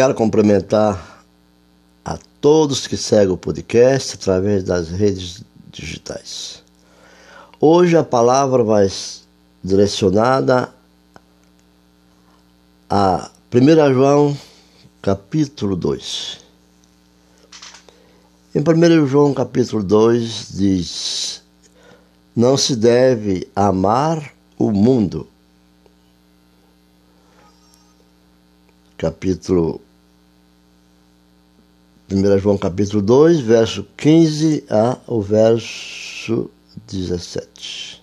Quero cumprimentar a todos que seguem o podcast através das redes digitais. Hoje a palavra vai direcionada a 1 João, capítulo 2. Em 1 João, capítulo 2, diz: não se deve amar o mundo. Capítulo 1 João capítulo 2, verso 15 ao verso 17.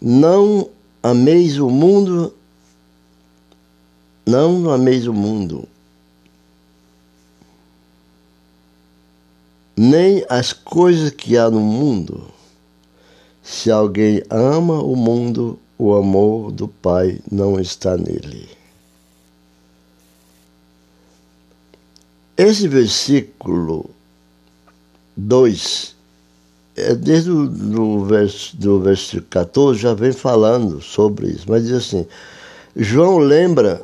Não ameis o mundo, não ameis o mundo, nem as coisas que há no mundo. Se alguém ama o mundo, o amor do Pai não está nele. Esse versículo 2, desde o versículo 14, já vem falando sobre isso, mas diz assim: João lembra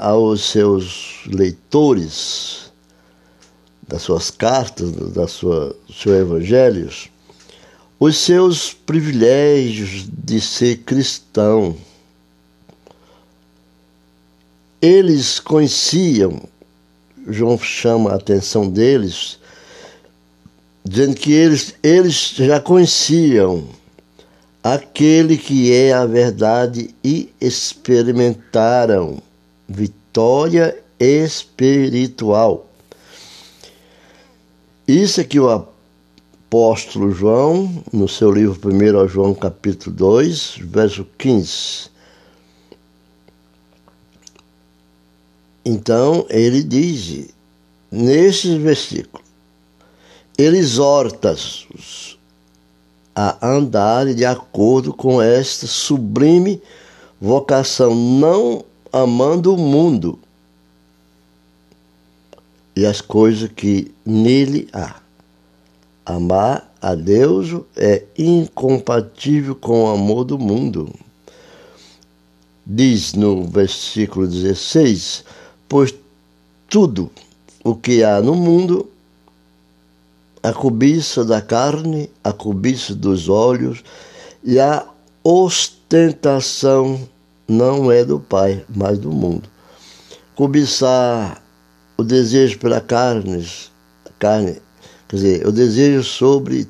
aos seus leitores das suas cartas, dos seus evangelhos, os seus privilégios de ser cristão. Eles conheciam, João chama a atenção deles, dizendo que eles já conheciam aquele que é a verdade e experimentaram vitória espiritual. Isso é que o apóstolo João, no seu livro 1 João capítulo 2, verso 15. Então, ele diz, nesse versículo, ele exorta-os a andarem de acordo com esta sublime vocação, não amando o mundo e as coisas que nele há. Amar a Deus é incompatível com o amor do mundo. Diz no versículo 16: pois tudo o que há no mundo, a cobiça da carne, a cobiça dos olhos e a ostentação, não é do Pai, mas do mundo. Cobiçar, o desejo pela carne, quer dizer, o desejo sobre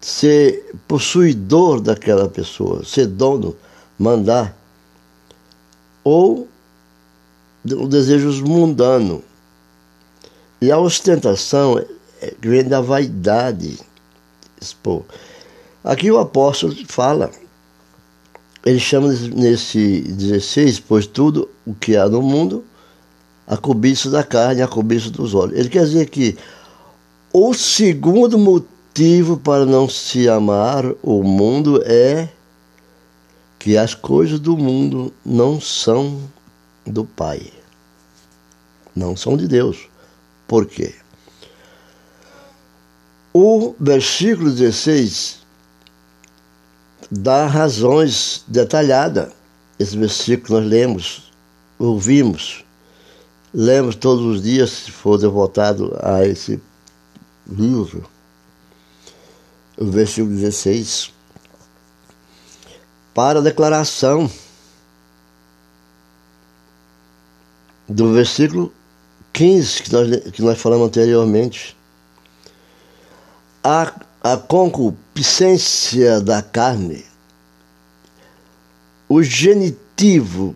ser possuidor daquela pessoa, ser dono, mandar, ou o desejo mundano. E a ostentação vem da vaidade. Expor. Aqui o apóstolo fala, ele chama nesse 16, pois tudo o que há no mundo, a cobiça da carne, a cobiça dos olhos. Ele quer dizer que o segundo motivo para não se amar o mundo é que as coisas do mundo não são do Pai, não são de Deus. Por quê? O versículo 16 dá razões detalhadas. Esse versículo nós lemos, ouvimos, lemos todos os dias, se for devotado a esse livro, o versículo 16, para a declaração do versículo 15, que nós falamos anteriormente. A concupiscência da carne, o genitivo,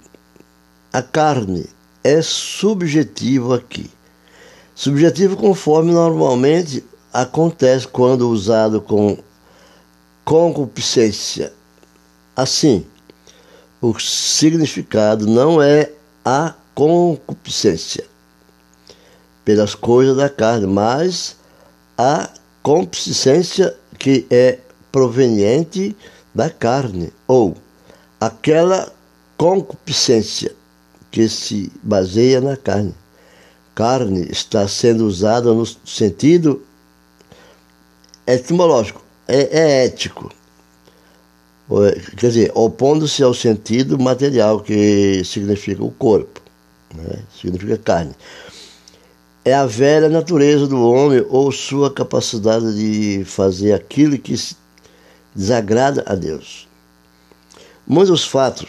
a carne, é subjetivo aqui. Subjetivo conforme normalmente acontece quando usado com concupiscência. Assim, o significado não é a concupiscência pelas coisas da carne, mas a concupiscência que é proveniente da carne, ou aquela concupiscência que se baseia na carne. Carne está sendo usada no sentido etimológico, é ético. quer dizer, opondo-se ao sentido material, que significa o corpo, né? Significa carne. É a velha natureza do homem ou sua capacidade de fazer aquilo que desagrada a Deus. Muitos fatos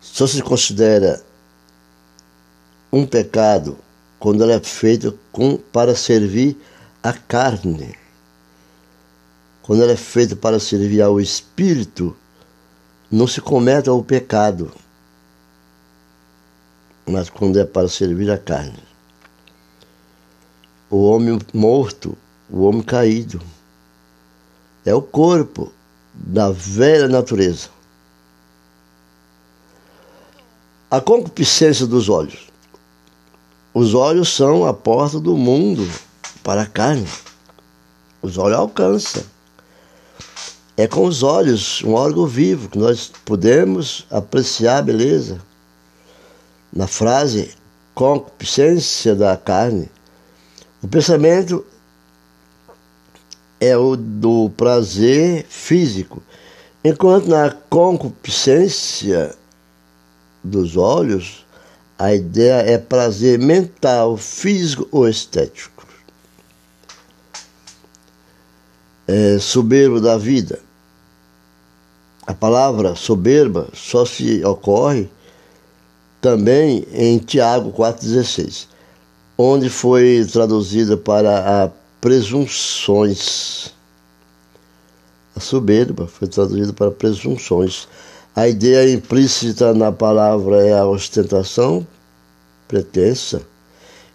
só se considera um pecado quando ela é feita para servir à carne. Quando ela é feita para servir ao espírito, não se cometa o pecado, mas quando é para servir à carne. O homem morto, o homem caído, é o corpo da velha natureza. A concupiscência dos olhos. Os olhos são a porta do mundo para a carne. Os olhos alcançam. É com os olhos, um órgão vivo, que nós podemos apreciar a beleza. Na frase concupiscência da carne, o pensamento é o do prazer físico, enquanto na concupiscência dos olhos, a ideia é prazer mental, físico ou estético. É soberbo da vida. A palavra soberba só se ocorre também em Tiago 4,16, onde foi traduzida para a presunções. A soberba foi traduzida para presunções. A ideia implícita na palavra é a ostentação pretensa,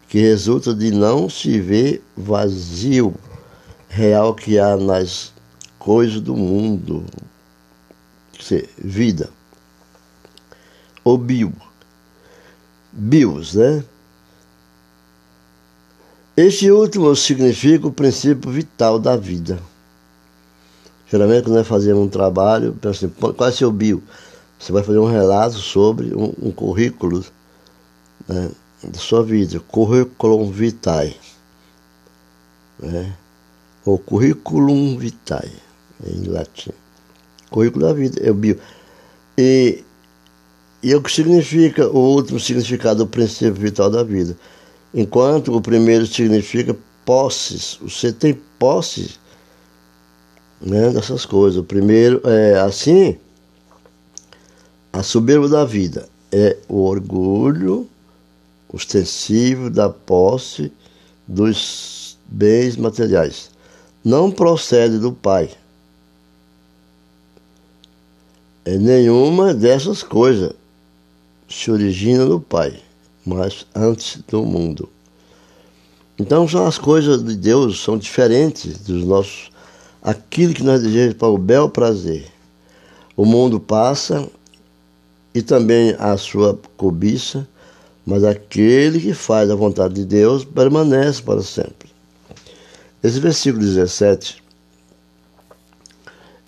que resulta de não se ver vazio real que há nas coisas do mundo. Quer dizer, vida. Ou bio. Bios, né? Este último significa o princípio vital da vida. Geralmente, quando nós fazemos um trabalho, pensa assim, qual é o seu bio? Você vai fazer um relato sobre um currículo, né, da sua vida, curriculum vitae, né? Ou curriculum vitae, em latim. Currículo da vida, é o bio. E o que significa, o último significado, o princípio vital da vida. Enquanto o primeiro significa posses, você tem posses, né, dessas coisas. O primeiro é assim, a soberba da vida é o orgulho ostensivo da posse dos bens materiais. Não procede do Pai. É nenhuma dessas coisas se origina do Pai, mas antes do mundo. Então são as coisas de Deus, são diferentes dos nossos, aquilo que nós desejamos para o bel prazer. O mundo passa e também a sua cobiça, mas aquele que faz a vontade de Deus permanece para sempre. Esse versículo 17,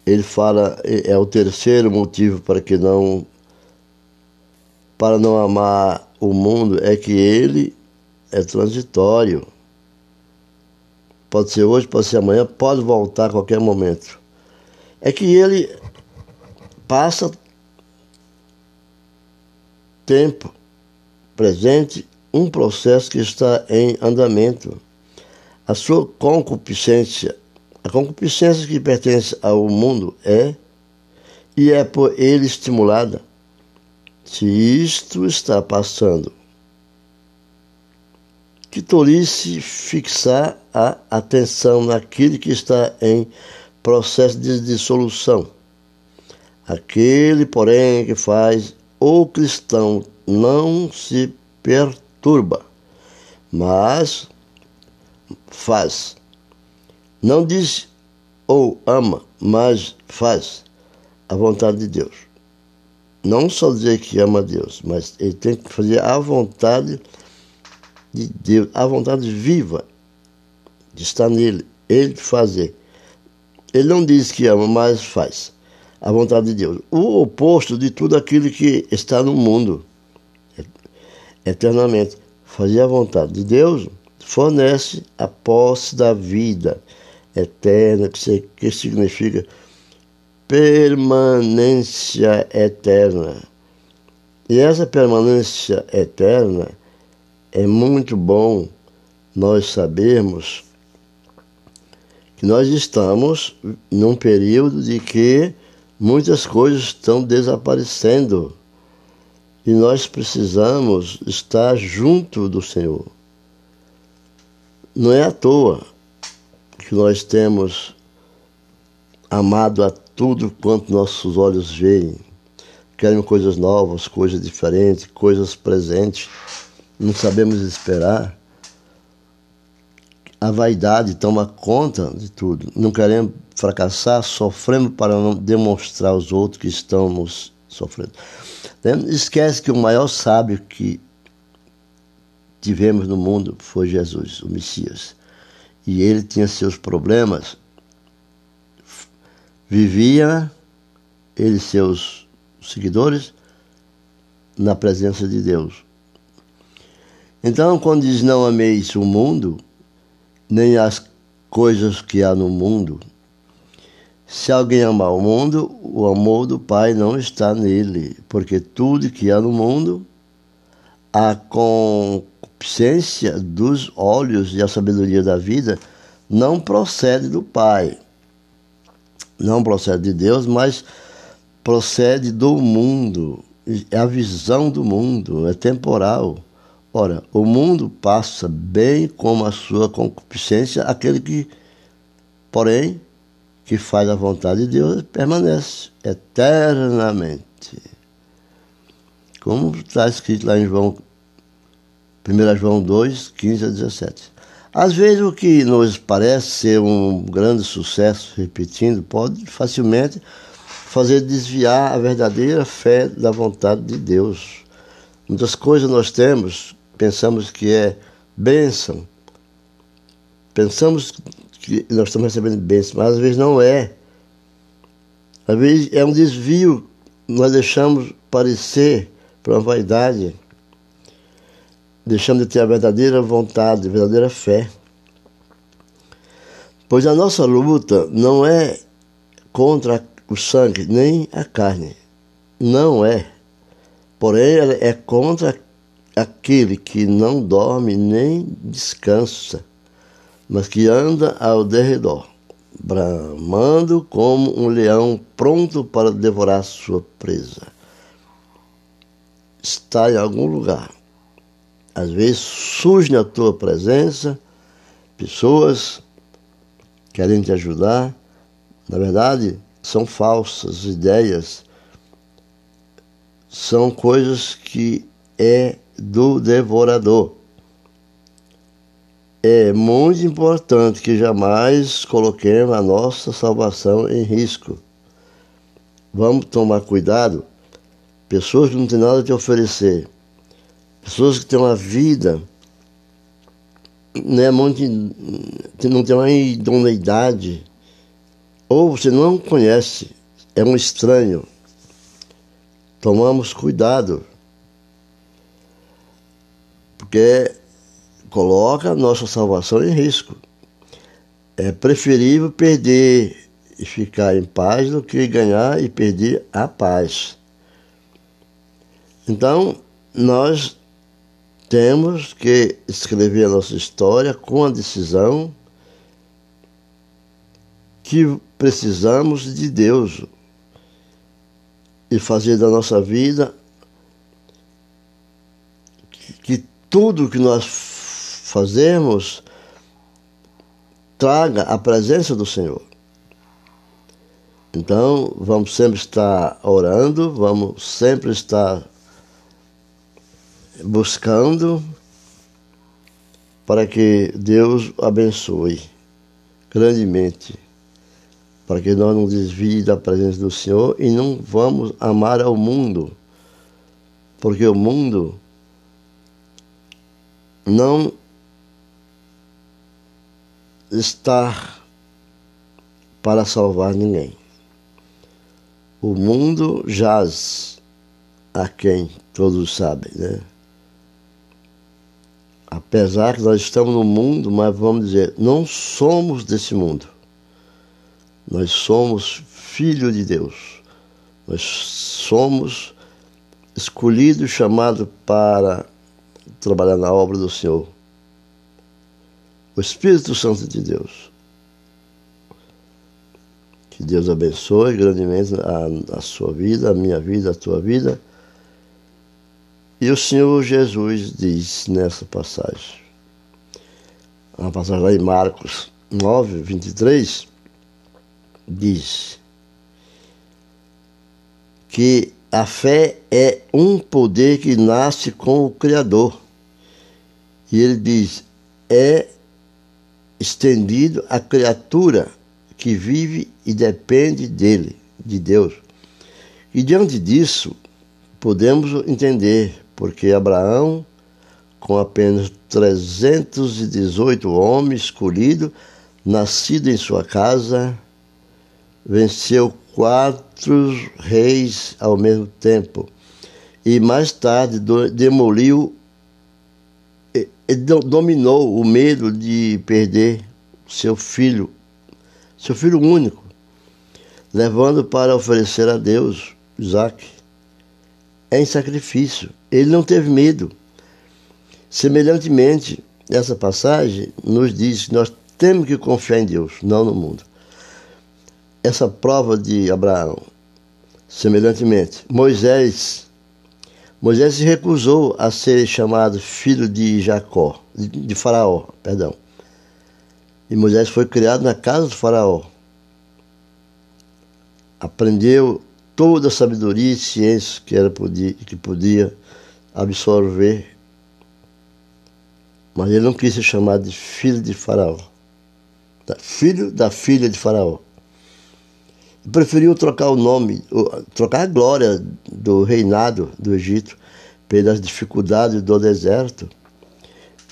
ele fala, é o terceiro motivo para não amar o mundo, é que ele é transitório. Pode ser hoje, pode ser amanhã, pode voltar a qualquer momento. É que ele passa tempo presente, um processo que está em andamento. A sua concupiscência, a concupiscência que pertence ao mundo é por ele estimulada. Se isto está passando, que tolice fixar a atenção naquele que está em processo de dissolução. Aquele, porém, que faz o cristão não se perturba, mas faz. Não diz ou ama, mas faz a vontade de Deus. Não só dizer que ama a Deus, mas ele tem que fazer a vontade de Deus, a vontade viva de estar nele, ele fazer. Ele não diz que ama, mas faz a vontade de Deus. O oposto de tudo aquilo que está no mundo, eternamente. Fazer a vontade de Deus fornece a posse da vida eterna, que significa permanência eterna. E essa permanência eterna é muito bom nós sabermos que nós estamos num período de que muitas coisas estão desaparecendo e nós precisamos estar junto do Senhor. Não é à toa que nós temos amado a tudo quanto nossos olhos veem. Querem coisas novas, coisas diferentes, coisas presentes. Não sabemos esperar. A vaidade toma conta de tudo. Não queremos fracassar, sofremos para não demonstrar aos outros que estamos sofrendo. Esquece que o maior sábio que tivemos no mundo foi Jesus, o Messias. E ele tinha seus problemas. Vivia, ele e seus seguidores, na presença de Deus. Então, quando diz, não ameis o mundo, nem as coisas que há no mundo. Se alguém amar o mundo, o amor do Pai não está nele, porque tudo que há no mundo, a concupiscência dos olhos e a sabedoria da vida, não procede do Pai. Não procede de Deus, mas procede do mundo. É a visão do mundo, é temporal. Ora, o mundo passa bem como a sua concupiscência, aquele que, porém, que faz a vontade de Deus, permanece eternamente. Como está escrito lá em João, 1 João 2, 15 a 17. Às vezes o que nos parece ser um grande sucesso, repetindo, pode facilmente fazer desviar a verdadeira fé da vontade de Deus. Muitas coisas nós temos, pensamos que é bênção. Pensamos que nós estamos recebendo bênção, mas às vezes não é. Às vezes é um desvio, nós deixamos parecer para a vaidade. Deixando de ter a verdadeira vontade, a verdadeira fé. Pois a nossa luta não é contra o sangue, nem a carne. Não é. Porém, ela é contra aquele que não dorme nem descansa, mas que anda ao derredor, bramando como um leão pronto para devorar sua presa. Está em algum lugar. Às vezes surge na tua presença pessoas querendo te ajudar. Na verdade, são falsas ideias. São coisas que é do devorador. É muito importante que jamais coloquemos a nossa salvação em risco. Vamos tomar cuidado. Pessoas que não têm nada a te oferecer. Pessoas que têm uma vida, né, não têm uma idoneidade, ou você não conhece, é um estranho. Tomamos cuidado, porque coloca a nossa salvação em risco. É preferível perder e ficar em paz do que ganhar e perder a paz. Então, nós temos que escrever a nossa história com a decisão que precisamos de Deus e fazer da nossa vida que tudo que nós fazemos traga a presença do Senhor. Então, vamos sempre estar orando, vamos sempre estar buscando para que Deus abençoe grandemente, para que nós não desvie da presença do Senhor e não vamos amar ao mundo, porque o mundo não está para salvar ninguém. O mundo jaz a quem todos sabem, né? Apesar que nós estamos no mundo, mas vamos dizer, não somos desse mundo. Nós somos Filho de Deus. Nós somos escolhidos e chamados para trabalhar na obra do Senhor. O Espírito Santo de Deus. Que Deus abençoe grandemente a sua vida, a minha vida, a tua vida. E o Senhor Jesus diz nessa passagem, a passagem lá em Marcos 9, 23, diz que a fé é um poder que nasce com o Criador. E ele diz, é estendido à criatura que vive e depende dele, de Deus. E diante disso, podemos entender porque Abraão, com apenas 318 homens escolhidos, nascido em sua casa, venceu 4 reis ao mesmo tempo. E mais tarde demoliu e dominou o medo de perder seu filho único, levando para oferecer a Deus, Isaque, em sacrifício. Ele não teve medo. Semelhantemente, essa passagem nos diz que nós temos que confiar em Deus, não no mundo. Essa prova de Abraão, semelhantemente, Moisés se recusou a ser chamado filho de Jacó, de Faraó, perdão. E Moisés foi criado na casa do Faraó. Aprendeu toda a sabedoria e ciência que podia absorver. Mas ele não quis ser chamado de filho de Faraó. Filho da filha de Faraó. Ele preferiu trocar o nome, trocar a glória do reinado do Egito pelas dificuldades do deserto.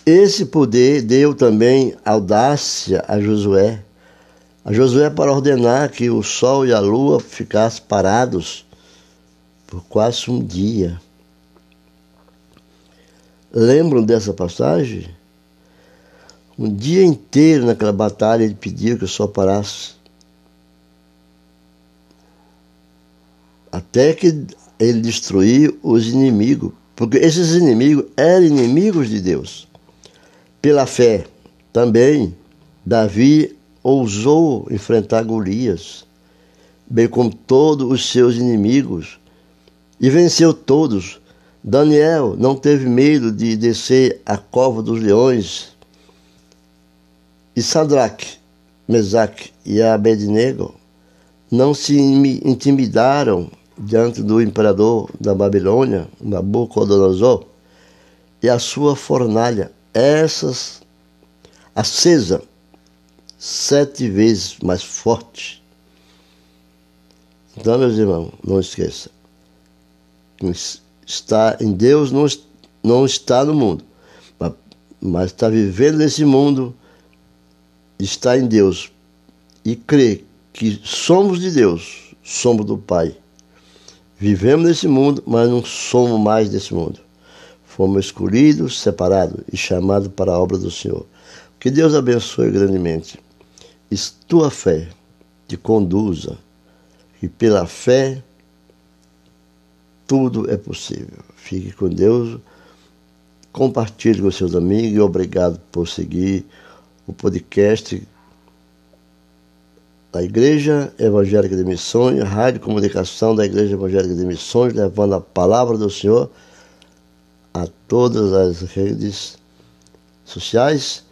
Esse poder deu também audácia a Josué. A Josué para ordenar que o sol e a lua ficassem parados por quase um dia. Lembram dessa passagem? Um dia inteiro naquela batalha ele pediu que o sol parasse. Até que ele destruiu os inimigos. Porque esses inimigos eram inimigos de Deus. Pela fé, também, Davi ousou enfrentar Golias, bem como todos os seus inimigos, e venceu todos. Daniel não teve medo de descer à cova dos leões. E Sadraque, Mesaque e Abednego não se intimidaram diante do imperador da Babilônia, Nabucodonosor, e a sua fornalha, essas acesa 7 vezes mais forte. Então, meus irmãos, não esqueça, quem está em Deus não está no mundo, mas está vivendo nesse mundo, está em Deus e crê que somos de Deus, somos do Pai. Vivemos nesse mundo, mas não somos mais desse mundo. Fomos escolhidos, separados e chamados para a obra do Senhor. Que Deus abençoe grandemente. E tua fé te conduza. E pela fé, tudo é possível. Fique com Deus. Compartilhe com seus amigos. E obrigado por seguir o podcast da Igreja Evangélica de Missões, Rádio Comunicação da Igreja Evangélica de Missões, levando a palavra do Senhor a todas as redes sociais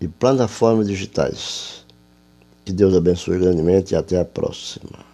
e plataformas digitais. Que Deus abençoe grandemente e até a próxima.